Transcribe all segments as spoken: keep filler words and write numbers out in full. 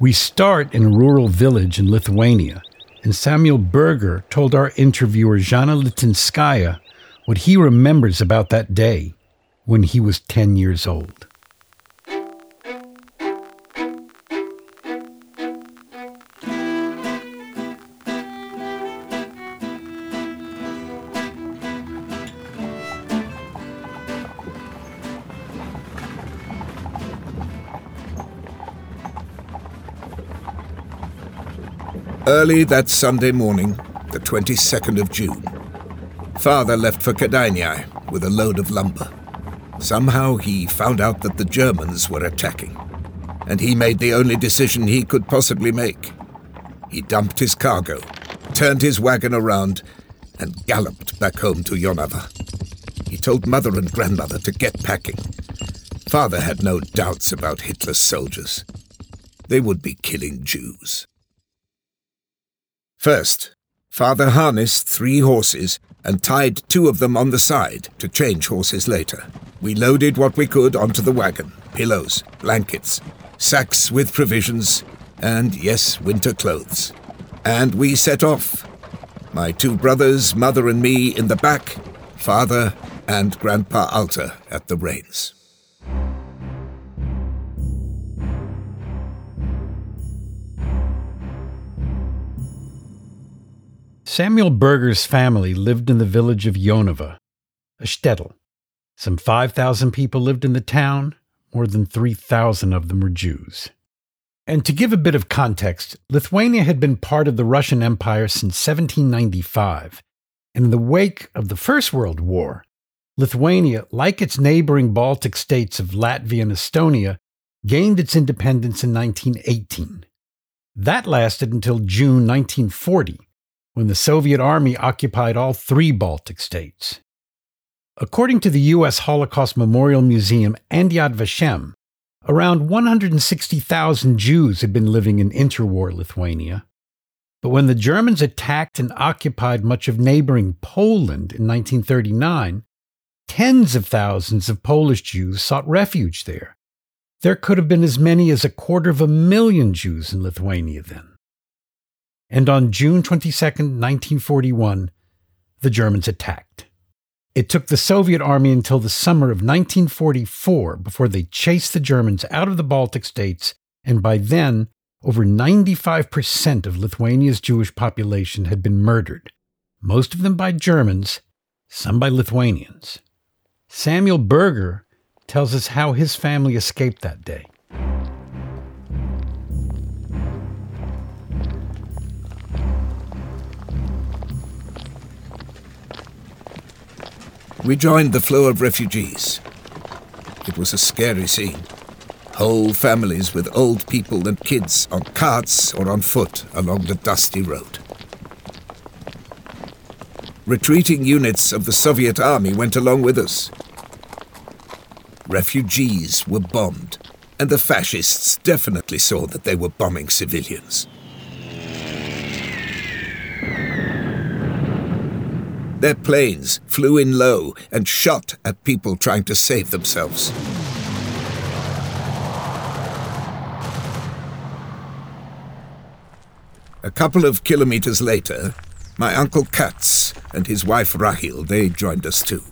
We start in a rural village in Lithuania, and Samuel Berger told our interviewer Jana Litinskaya what he remembers about that day when he was ten years old. Early that Sunday morning, the twenty-second of June, Father left for Kedainiai with a load of lumber. Somehow he found out that the Germans were attacking, and he made the only decision he could possibly make. He dumped his cargo, turned his wagon around, and galloped back home to Jonava. He told mother and grandmother to get packing. Father had no doubts about Hitler's soldiers. They would be killing Jews. First, Father harnessed three horses and tied two of them on the side to change horses later. We loaded what we could onto the wagon, pillows, blankets, sacks with provisions, and, yes, winter clothes. And we set off. My two brothers, mother and me, in the back, Father and Grandpa Alter at the reins. Samuel Berger's family lived in the village of Jonava, a shtetl. Some five thousand people lived in the town. More than three thousand of them were Jews. And to give a bit of context, Lithuania had been part of the Russian Empire since seventeen ninety-five. And in the wake of the First World War, Lithuania, like its neighboring Baltic states of Latvia and Estonia, gained its independence in nineteen eighteen. That lasted until June nineteen forty. When the Soviet army occupied all three Baltic states. According to the U S Holocaust Memorial Museum and Yad Vashem, around one hundred sixty thousand Jews had been living in interwar Lithuania. But when the Germans attacked and occupied much of neighboring Poland in nineteen thirty-nine, tens of thousands of Polish Jews sought refuge there. There could have been as many as a quarter of a million Jews in Lithuania then. And on June twenty-second, nineteen forty-one, the Germans attacked. It took the Soviet army until the summer of nineteen forty-four before they chased the Germans out of the Baltic states, and by then, over ninety-five percent of Lithuania's Jewish population had been murdered, most of them by Germans, some by Lithuanians. Samuel Berger tells us how his family escaped that day. We joined the flow of refugees. It was a scary scene. Whole families with old people and kids on carts or on foot along the dusty road. Retreating units of the Soviet army went along with us. Refugees were bombed, and the fascists definitely saw that they were bombing civilians. Their planes flew in low and shot at people trying to save themselves. A couple of kilometers later, my uncle Katz and his wife Rahil, they joined us too.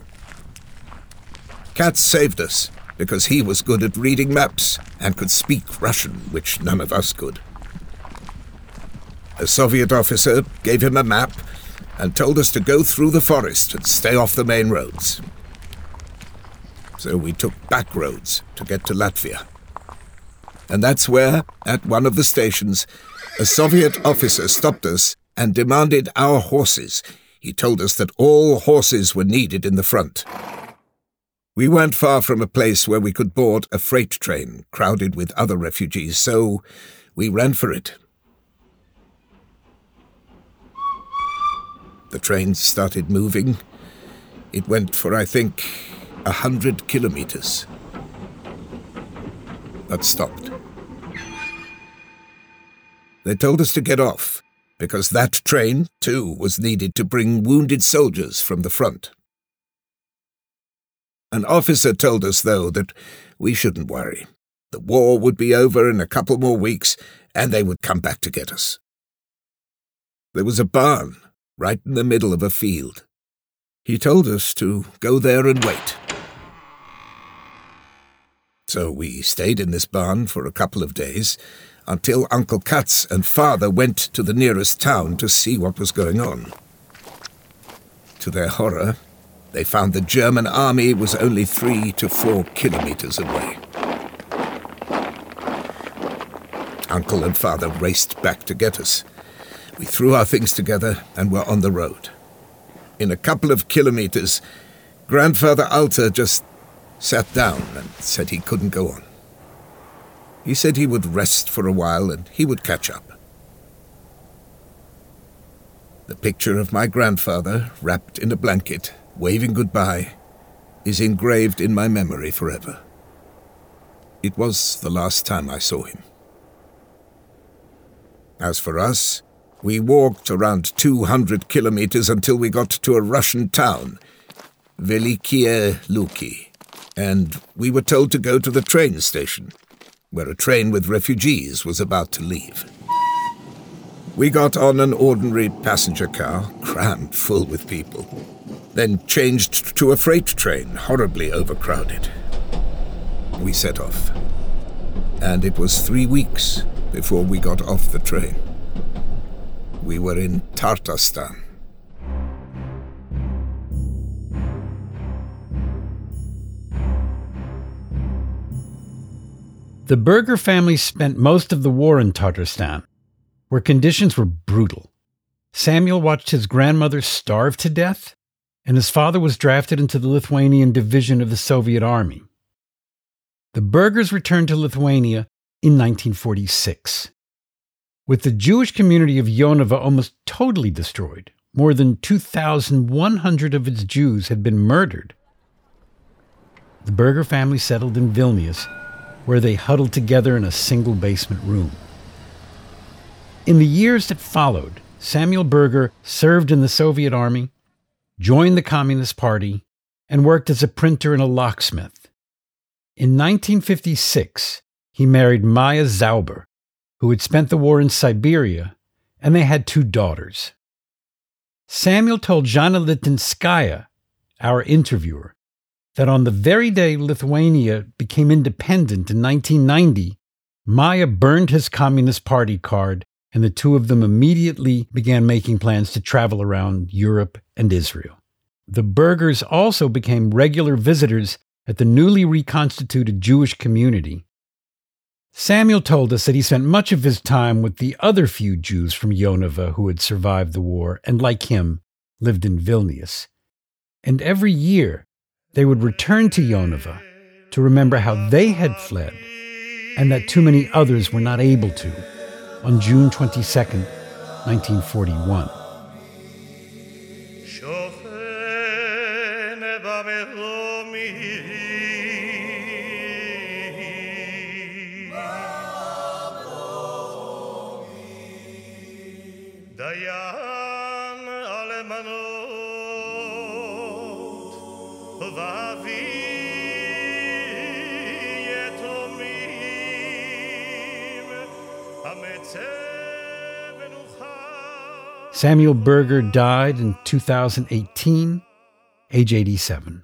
Katz saved us because he was good at reading maps and could speak Russian, which none of us could. A Soviet officer gave him a map and told us to go through the forest and stay off the main roads. So we took back roads to get to Latvia. And that's where, at one of the stations, a Soviet officer stopped us and demanded our horses. He told us that all horses were needed in the front. We weren't far from a place where we could board a freight train crowded with other refugees, so we ran for it. The train started moving. It went for, I think, a hundred kilometers, but stopped. They told us to get off, because that train, too, was needed to bring wounded soldiers from the front. An officer told us, though, that we shouldn't worry. The war would be over in a couple more weeks, and they would come back to get us. There was a barn right in the middle of a field. He told us to go there and wait. So we stayed in this barn for a couple of days, until Uncle Katz and Father went to the nearest town to see what was going on. To their horror, they found the German army was only three to four kilometers away. Uncle and Father raced back to get us. We threw our things together and were on the road. In a couple of kilometers, Grandfather Alter just sat down and said he couldn't go on. He said he would rest for a while and he would catch up. The picture of my grandfather, wrapped in a blanket, waving goodbye, is engraved in my memory forever. It was the last time I saw him. As for us, we walked around two hundred kilometers until we got to a Russian town, Velikie Luki, and we were told to go to the train station, where a train with refugees was about to leave. We got on an ordinary passenger car, crammed full with people, then changed to a freight train, horribly overcrowded. We set off, and it was three weeks before we got off the train. We were in Tatarstan. The Berger family spent most of the war in Tatarstan, where conditions were brutal. Samuel watched his grandmother starve to death, and his father was drafted into the Lithuanian division of the Soviet army. The Bergers returned to Lithuania in nineteen forty-six. With the Jewish community of Jonava almost totally destroyed, more than two thousand one hundred of its Jews had been murdered. The Berger family settled in Vilnius, where they huddled together in a single basement room. In the years that followed, Samuel Berger served in the Soviet army, joined the Communist Party, and worked as a printer and a locksmith. In nineteen fifty-six, he married Maya Zauber, who had spent the war in Siberia, and they had two daughters. Samuel told Jana Litinskaya, our interviewer, that on the very day Lithuania became independent in nineteen ninety, Maya burned his Communist Party card, and the two of them immediately began making plans to travel around Europe and Israel. The Bergers also became regular visitors at the newly reconstituted Jewish community. Samuel told us that he spent much of his time with the other few Jews from Jonava who had survived the war and, like him, lived in Vilnius. And every year, they would return to Jonava to remember how they had fled and that too many others were not able to on June twenty-second, nineteen forty-one. Samuel Berger died in two thousand eighteen, age eighty-seven.